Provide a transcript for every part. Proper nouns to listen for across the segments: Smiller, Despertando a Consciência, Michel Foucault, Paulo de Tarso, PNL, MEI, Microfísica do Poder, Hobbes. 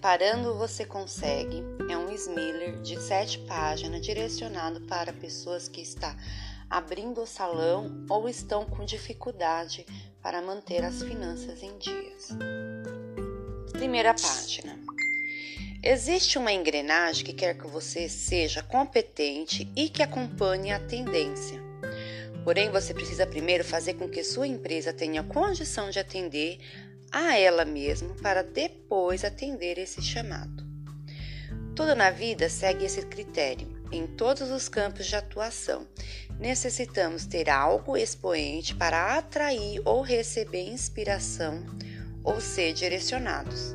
Preparando Você Consegue é um Smiller de 7 páginas direcionado para pessoas que estão abrindo o salão ou estão com dificuldade para manter as finanças em dias. Primeira página. Existe uma engrenagem que quer que você seja competente e que acompanhe a tendência. Porém, você precisa primeiro fazer com que sua empresa tenha condição de atender a ela mesma para depois atender esse chamado. Tudo na vida segue esse critério. Em todos os campos de atuação, necessitamos ter algo expoente para atrair ou receber inspiração ou ser direcionados.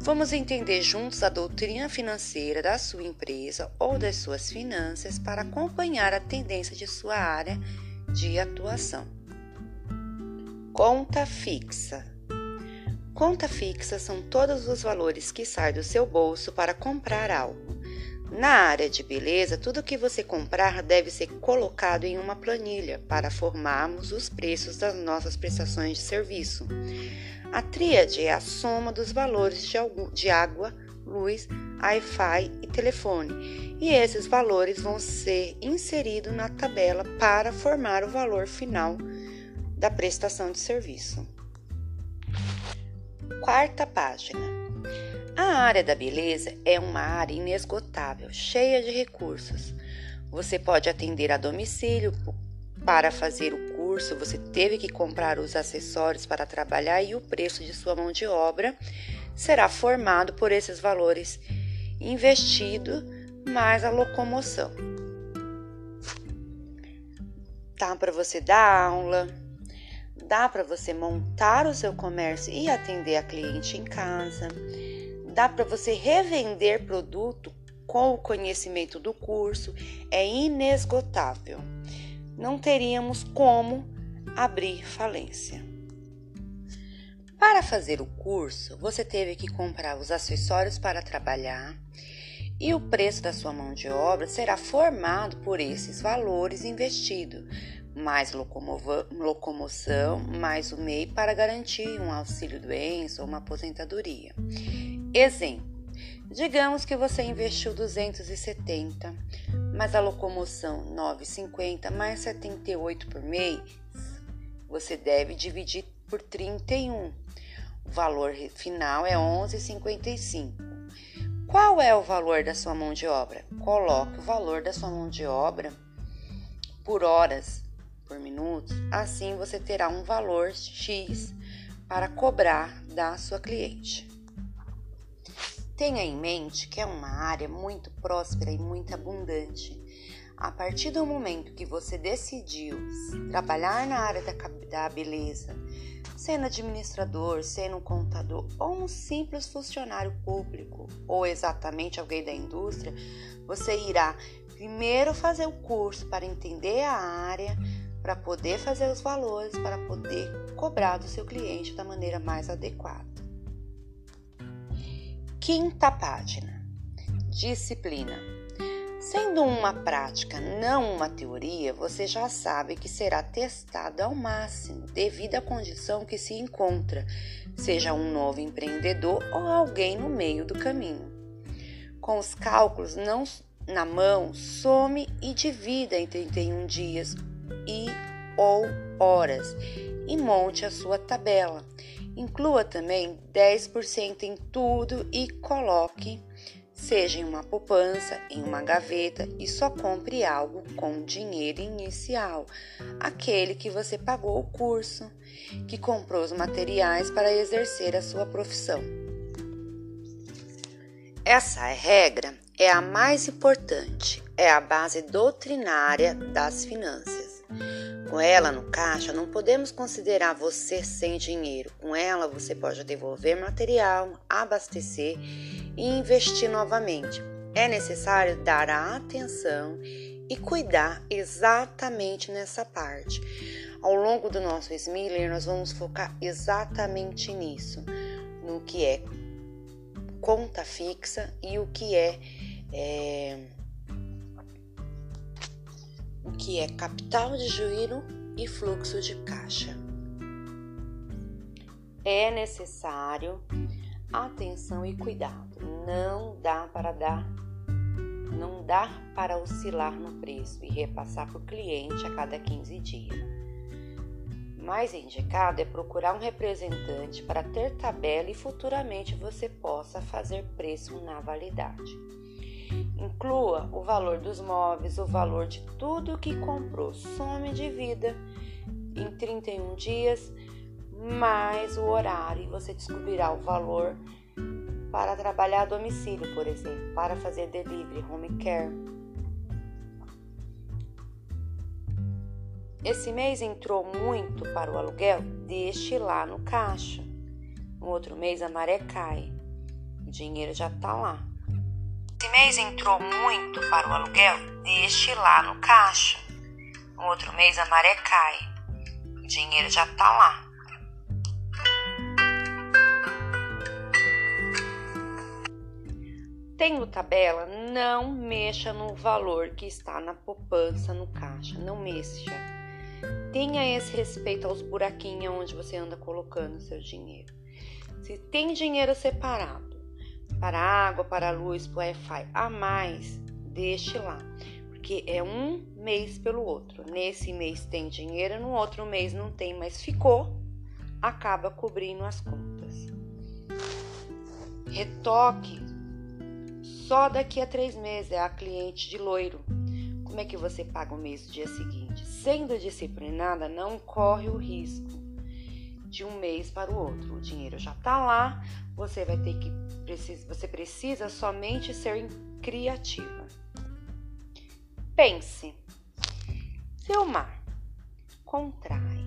Vamos entender juntos a doutrina financeira da sua empresa ou das suas finanças para acompanhar a tendência de sua área de atuação. Conta fixa. Conta fixa são todos os valores que saem do seu bolso para comprar algo. Na área de beleza, tudo que você comprar deve ser colocado em uma planilha para formarmos os preços das nossas prestações de serviço. A tríade é a soma dos valores de água, luz, Wi-Fi e telefone, e esses valores vão ser inseridos na tabela para formar o valor final da prestação de serviço. Quarta página. A área da beleza é uma área inesgotável, cheia de recursos. Você pode atender a domicílio. Para fazer o curso, você teve que comprar os acessórios para trabalhar e o preço de sua mão de obra será formado por esses valores investido mais a locomoção. Dá para você dar aula, dá para você montar o seu comércio e atender a cliente em casa, dá para você revender produto com o conhecimento do curso, é inesgotável. Não teríamos como abrir falência. Para fazer o curso, você teve que comprar os acessórios para trabalhar e o preço da sua mão de obra será formado por esses valores investidos, mais locomoção, mais o MEI para garantir um auxílio-doença ou uma aposentadoria. Exemplo, digamos que você investiu 270, mas a locomoção 9,50 mais 78 por mês, você deve dividir por 31. O valor final é 11,55. Qual é o valor da sua mão de obra? Coloque o valor da sua mão de obra por horas, por minutos, assim você terá um valor X para cobrar da sua cliente. Tenha em mente que é uma área muito próspera e muito abundante. A partir do momento que você decidiu trabalhar na área da beleza, sendo administrador, sendo um contador ou um simples funcionário público, ou exatamente alguém da indústria, você irá primeiro fazer o curso para entender a área, para poder fazer os valores, para poder cobrar do seu cliente da maneira mais adequada. Quinta página. Disciplina. Sendo uma prática, não uma teoria, você já sabe que será testada ao máximo devido à condição que se encontra, seja um novo empreendedor ou alguém no meio do caminho. Com os cálculos não na mão, some e divida em 31 dias e ou horas e monte a sua tabela. Inclua também 10% em tudo e coloque, seja em uma poupança, em uma gaveta, e só compre algo com dinheiro inicial, aquele que você pagou o curso, que comprou os materiais para exercer a sua profissão. Essa regra é a mais importante, é a base doutrinária das finanças. Com ela no caixa, não podemos considerar você sem dinheiro. Com ela, você pode devolver material, abastecer e investir novamente. É necessário dar a atenção e cuidar exatamente nessa parte. Ao longo do nosso Smiller, nós vamos focar exatamente nisso, no que é conta fixa e o que é capital de giro e fluxo de caixa. É necessário atenção e cuidado. Não dá para oscilar no preço e repassar para o cliente a cada 15 dias. Mais indicado é procurar um representante para ter tabela e futuramente você possa fazer preço na validade. Inclua o valor dos móveis, o valor de tudo que comprou, some de vida em 31 dias, mais o horário, e você descobrirá o valor para trabalhar a domicílio, por exemplo, para fazer delivery, home care. Esse mês entrou muito para o aluguel, deixe lá no caixa. No outro mês a maré cai, o dinheiro já está lá. Esse mês entrou muito para o aluguel, deixe lá no caixa. No outro mês a maré cai, o dinheiro já está lá. Tendo tabela, não mexa no valor que está na poupança, no caixa, não mexa. Tenha esse respeito aos buraquinhos onde você anda colocando seu dinheiro. Se tem dinheiro separado para água, para luz, para Wi-Fi a mais, deixe lá, porque é um mês pelo outro. Nesse mês tem dinheiro, no outro mês não tem, mas ficou, acaba cobrindo as contas. Retoque só daqui a 3 meses, é a cliente de loiro. Como é que você paga o mês do dia seguinte? Sendo disciplinada, não corre o risco de um mês para o outro. O dinheiro já está lá, você precisa somente ser criativa. Pense. Seu mar contrai,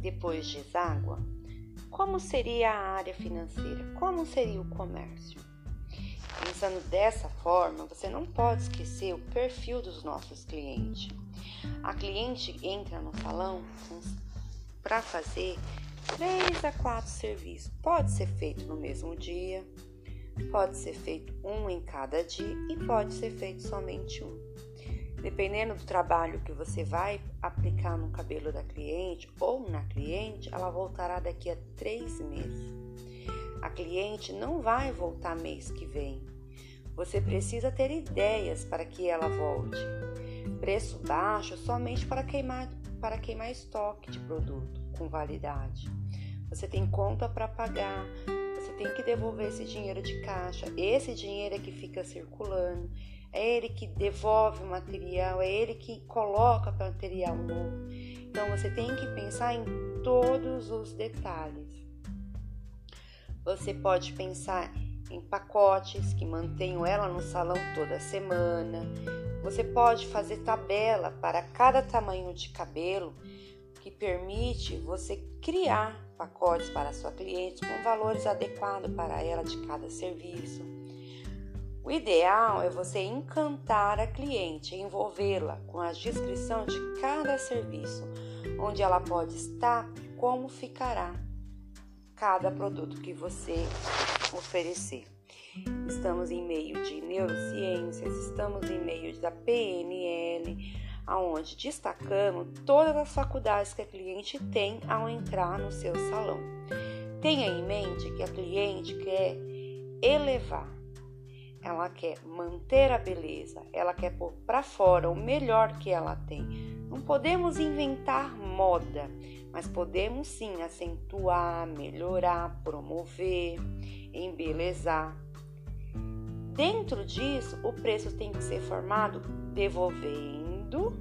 depois deságua. Como seria a área financeira? Como seria o comércio? Pensando dessa forma, você não pode esquecer o perfil dos nossos clientes. A cliente entra no salão para fazer 3 a 4 serviços. Pode ser feito no mesmo dia, pode ser feito um em cada dia e pode ser feito somente um. Dependendo do trabalho que você vai aplicar no cabelo da cliente ou na cliente, ela voltará daqui a 3 meses. A cliente não vai voltar mês que vem. Você precisa ter ideias para que ela volte. Preço baixo somente para queimar estoque de produto com validade. Você tem conta para pagar, você tem que devolver esse dinheiro de caixa. Esse dinheiro é que fica circulando, é ele que devolve o material, é ele que coloca para material novo. Então você tem que pensar em todos os detalhes. Você pode pensar em pacotes que mantenham ela no salão toda semana. Você pode fazer tabela para cada tamanho de cabelo, que permite você criar pacotes para a sua cliente com valores adequados para ela de cada serviço. O ideal é você encantar a cliente, envolvê-la com a descrição de cada serviço, onde ela pode estar e como ficará cada produto que você oferecer. Estamos em meio de neurociências, estamos em meio da PNL, onde destacamos todas as faculdades que a cliente tem ao entrar no seu salão. Tenha em mente que a cliente quer elevar, ela quer manter a beleza, ela quer pôr para fora o melhor que ela tem. Não podemos inventar moda, mas podemos sim acentuar, melhorar, promover, embelezar. Dentro disso, o preço tem que ser formado devolvendo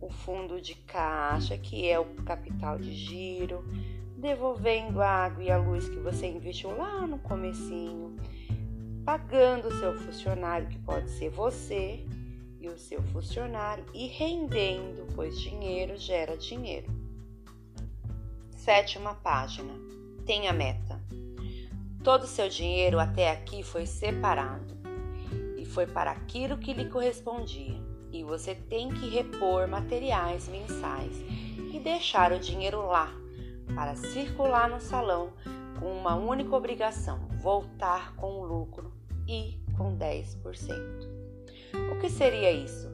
o fundo de caixa, que é o capital de giro, devolvendo a água e a luz que você investiu lá no comecinho, pagando o seu funcionário, que pode ser você e o seu funcionário, e rendendo, pois dinheiro gera dinheiro. 7ª página. Tenha meta. Todo o seu dinheiro até aqui foi separado e foi para aquilo que lhe correspondia, e você tem que repor materiais mensais e deixar o dinheiro lá para circular no salão com uma única obrigação: voltar com o lucro e com 10%. O que seria isso?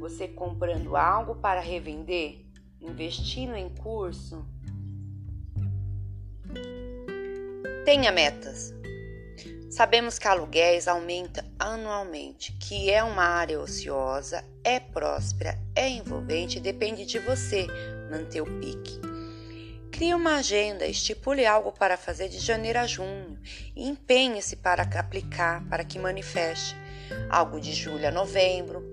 Você comprando algo para revender, investindo em curso, Tenha metas. Sabemos que aluguéis aumenta anualmente, que é uma área ociosa, é próspera, é envolvente e depende de você manter o pique. Crie uma agenda, estipule algo para fazer de janeiro a junho e empenhe-se para aplicar, para que manifeste algo de julho a novembro.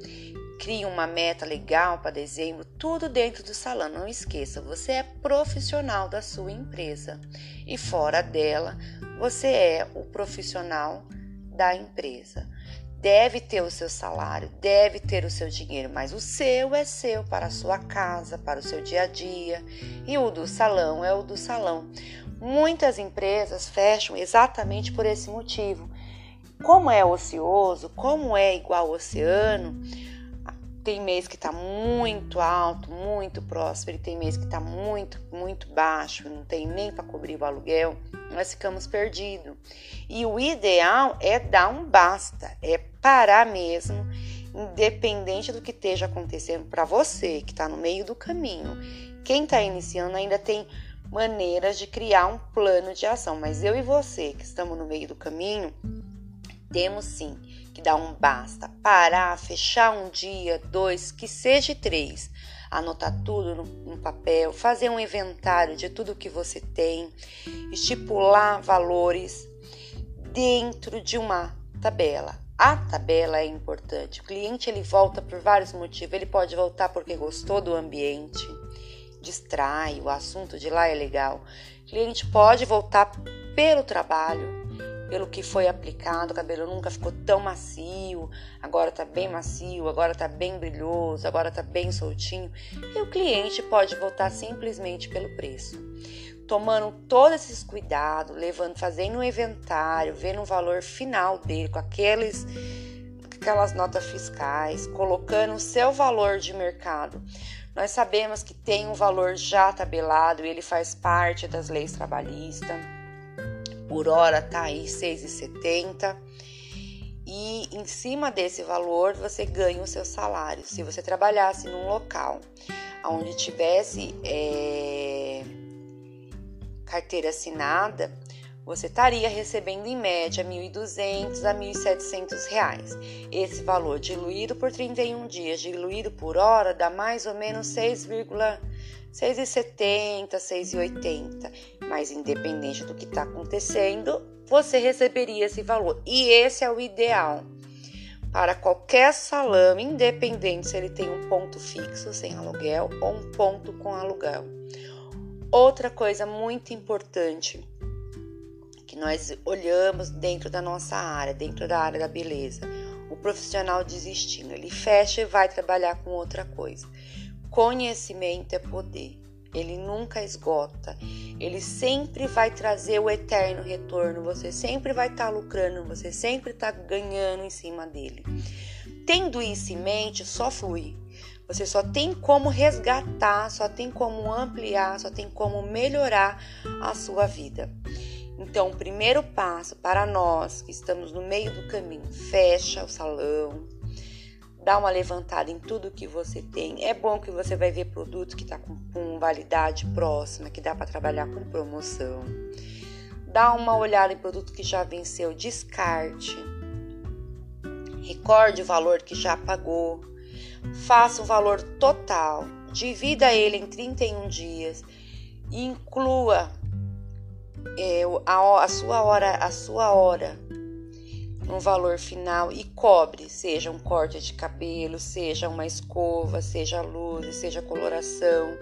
Crie uma meta legal para dezembro, tudo dentro do salão. Não esqueça, você é profissional da sua empresa e fora dela, você é o profissional da empresa. Deve ter o seu salário, deve ter o seu dinheiro, mas o seu é seu para a sua casa, para o seu dia a dia, e o do salão é o do salão. Muitas empresas fecham exatamente por esse motivo. Como é ocioso, como é igual ao oceano, tem mês que está muito alto, muito próspero, e tem mês que está muito baixo, não tem nem para cobrir o aluguel, nós ficamos perdidos. E o ideal é dar um basta, é parar mesmo, independente do que esteja acontecendo para você, que está no meio do caminho. Quem está iniciando ainda tem maneiras de criar um plano de ação, mas eu e você, que estamos no meio do caminho, temos sim que dar um basta, parar, fechar um dia, 2, que seja 3, anotar tudo no papel, fazer um inventário de tudo que você tem, estipular valores dentro de uma tabela. A tabela é importante. O cliente ele volta por vários motivos, ele pode voltar porque gostou do ambiente, distrai, o assunto de lá é legal. O cliente pode voltar pelo trabalho, pelo que foi aplicado, o cabelo nunca ficou tão macio, agora tá bem macio, agora tá bem brilhoso, agora tá bem soltinho. E o cliente pode voltar simplesmente pelo preço. Tomando todos esses cuidados, fazendo um inventário, vendo o valor final dele, com aquelas notas fiscais, colocando o seu valor de mercado. Nós sabemos que tem um valor já tabelado e ele faz parte das leis trabalhistas. Por hora tá aí R$ 6,70 e em cima desse valor você ganha o seu salário. Se você trabalhasse num local onde tivesse carteira assinada, você estaria recebendo em média R$ 1.200 a R$ 1.700 reais. Esse valor diluído por 31 dias, diluído por hora, dá mais ou menos 6,70, 6,80, mas independente do que está acontecendo, você receberia esse valor. E esse é o ideal para qualquer salão, independente se ele tem um ponto fixo sem aluguel ou um ponto com aluguel. Outra coisa muito importante que nós olhamos dentro da nossa área, dentro da área da beleza, o profissional desistindo, ele fecha e vai trabalhar com outra coisa. Conhecimento é poder, ele nunca esgota, ele sempre vai trazer o eterno retorno, você sempre vai estar lucrando, você sempre está ganhando em cima dele. Tendo isso em mente, só flui, você só tem como resgatar, só tem como ampliar, só tem como melhorar a sua vida. Então, o primeiro passo para nós que estamos no meio do caminho, fecha o salão, dá uma levantada em tudo que você tem. É bom que você vai ver produto que está com validade próxima, que dá para trabalhar com promoção. Dá uma olhada em produto que já venceu, descarte. Recorde o valor que já pagou. Faça o valor total. Divida ele em 31 dias. Inclua a sua hora. Um valor final e cobre, seja um corte de cabelo, seja uma escova, seja luz, seja coloração,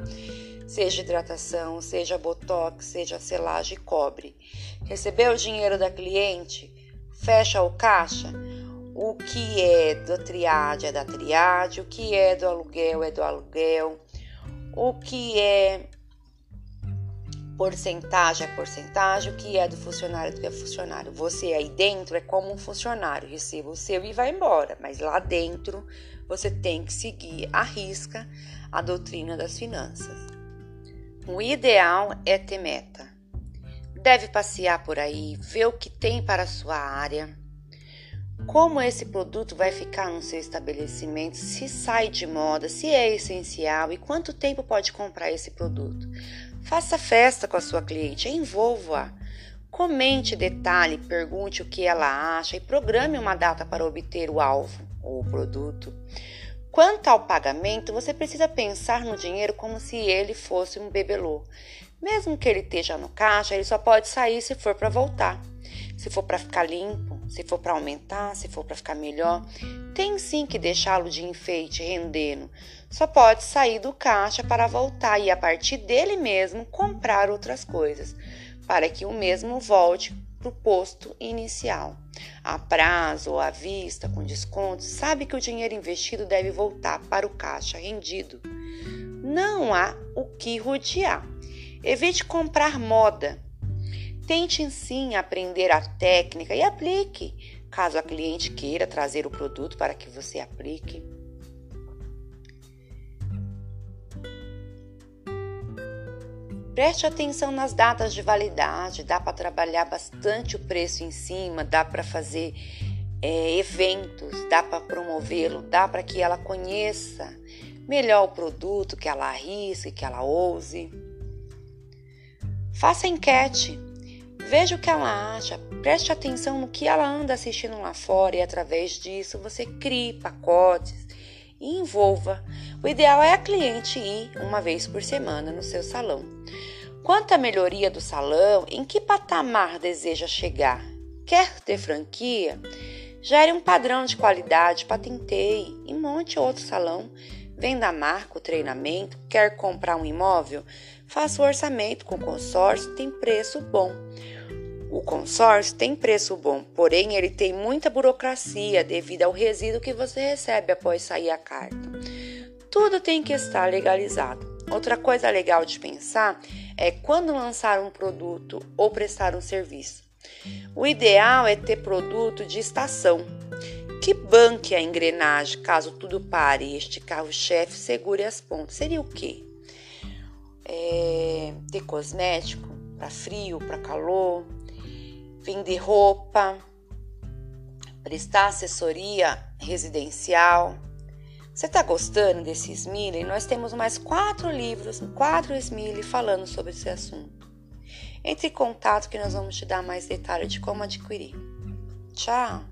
seja hidratação, seja botox, seja selagem, cobre. Recebeu o dinheiro da cliente? Fecha o caixa? O que é da triade é da triade, o que é do aluguel é do aluguel, o que é porcentagem é porcentagem, o que é do funcionário é do funcionário. Você aí dentro é como um funcionário, receba o seu e vai embora. Mas lá dentro você tem que seguir à risca a doutrina das finanças. O ideal é ter meta. Deve passear por aí, ver o que tem para a sua área. Como esse produto vai ficar no seu estabelecimento, se sai de moda, se é essencial e quanto tempo pode comprar esse produto. Faça festa com a sua cliente, envolva-a. Comente, detalhe, pergunte o que ela acha e programe uma data para obter o alvo ou o produto. Quanto ao pagamento, você precisa pensar no dinheiro como se ele fosse um bibelô. Mesmo que ele esteja no caixa, ele só pode sair se for para voltar. Se for para ficar limpo, se for para aumentar, se for para ficar melhor, tem sim que deixá-lo de enfeite, rendendo. Só pode sair do caixa para voltar e, a partir dele mesmo, comprar outras coisas, para que o mesmo volte para o posto inicial. A prazo ou à vista, com descontos, sabe que o dinheiro investido deve voltar para o caixa rendido. Não há o que rodear. Evite comprar moda. Tente sim aprender a técnica e aplique, caso a cliente queira trazer o produto para que você aplique. Preste atenção nas datas de validade, dá para trabalhar bastante o preço em cima, dá para fazer eventos, dá para promovê-lo, dá para que ela conheça melhor o produto, que ela arrisque, que ela ouse. Faça enquete, veja o que ela acha, preste atenção no que ela anda assistindo lá fora e através disso você crie pacotes e envolva. O ideal é a cliente ir uma vez por semana no seu salão. Quanto à melhoria do salão, em que patamar deseja chegar? Quer ter franquia? Gere um padrão de qualidade, patenteie e monte outro salão. Venda a marca, o treinamento, quer comprar um imóvel? Faça o orçamento com o consórcio, tem preço bom. O consórcio tem preço bom, porém ele tem muita burocracia devido ao resíduo que você recebe após sair a carta. Tudo tem que estar legalizado. Outra coisa legal de pensar é quando lançar um produto ou prestar um serviço. O ideal é ter produto de estação, que banque a engrenagem caso tudo pare e este carro-chefe segure as pontas. Seria o quê? Ter cosmético para frio, para calor, vender roupa, prestar assessoria residencial. Você está gostando desse Smiller? Nós temos mais 4 Smiller falando sobre esse assunto. Entre em contato que nós vamos te dar mais detalhes de como adquirir. Tchau!